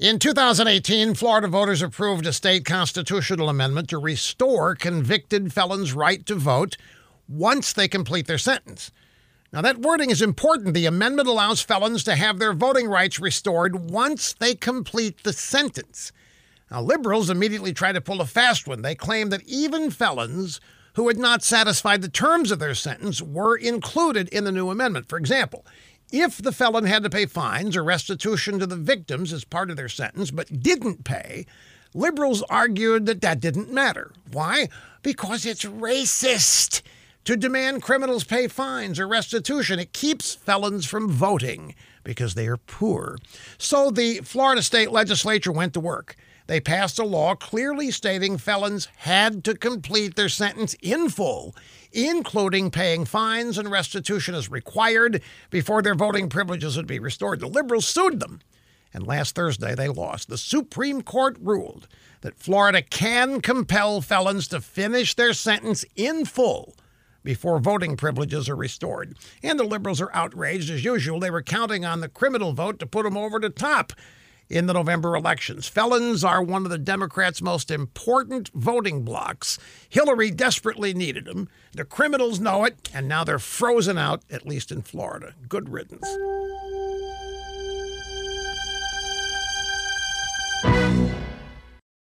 In 2018, Florida voters approved a state constitutional amendment to restore convicted felons' right to vote once they complete their sentence. Now, that wording is important. The amendment allows felons to have their voting rights restored once they complete the sentence. Now, liberals immediately try to pull a fast one. They claim that even felons who had not satisfied the terms of their sentence were included in the new amendment. For example, if the felon had to pay fines or restitution to the victims as part of their sentence but didn't pay, liberals argued that that didn't matter. Why? Because it's racist to demand criminals pay fines or restitution. It keeps felons from voting because they are poor. So the Florida state legislature went to work. They passed a law clearly stating felons had to complete their sentence in full, including paying fines and restitution as required before their voting privileges would be restored. The liberals sued them, and last Thursday they lost. The Supreme Court ruled that Florida can compel felons to finish their sentence in full before voting privileges are restored. And the liberals are outraged as usual. They were counting on the criminal vote to put them over the top in the November elections. Felons are one of the Democrats' most important voting blocs. Hillary desperately needed them. The criminals know it, and now they're frozen out, at least in Florida. Good riddance.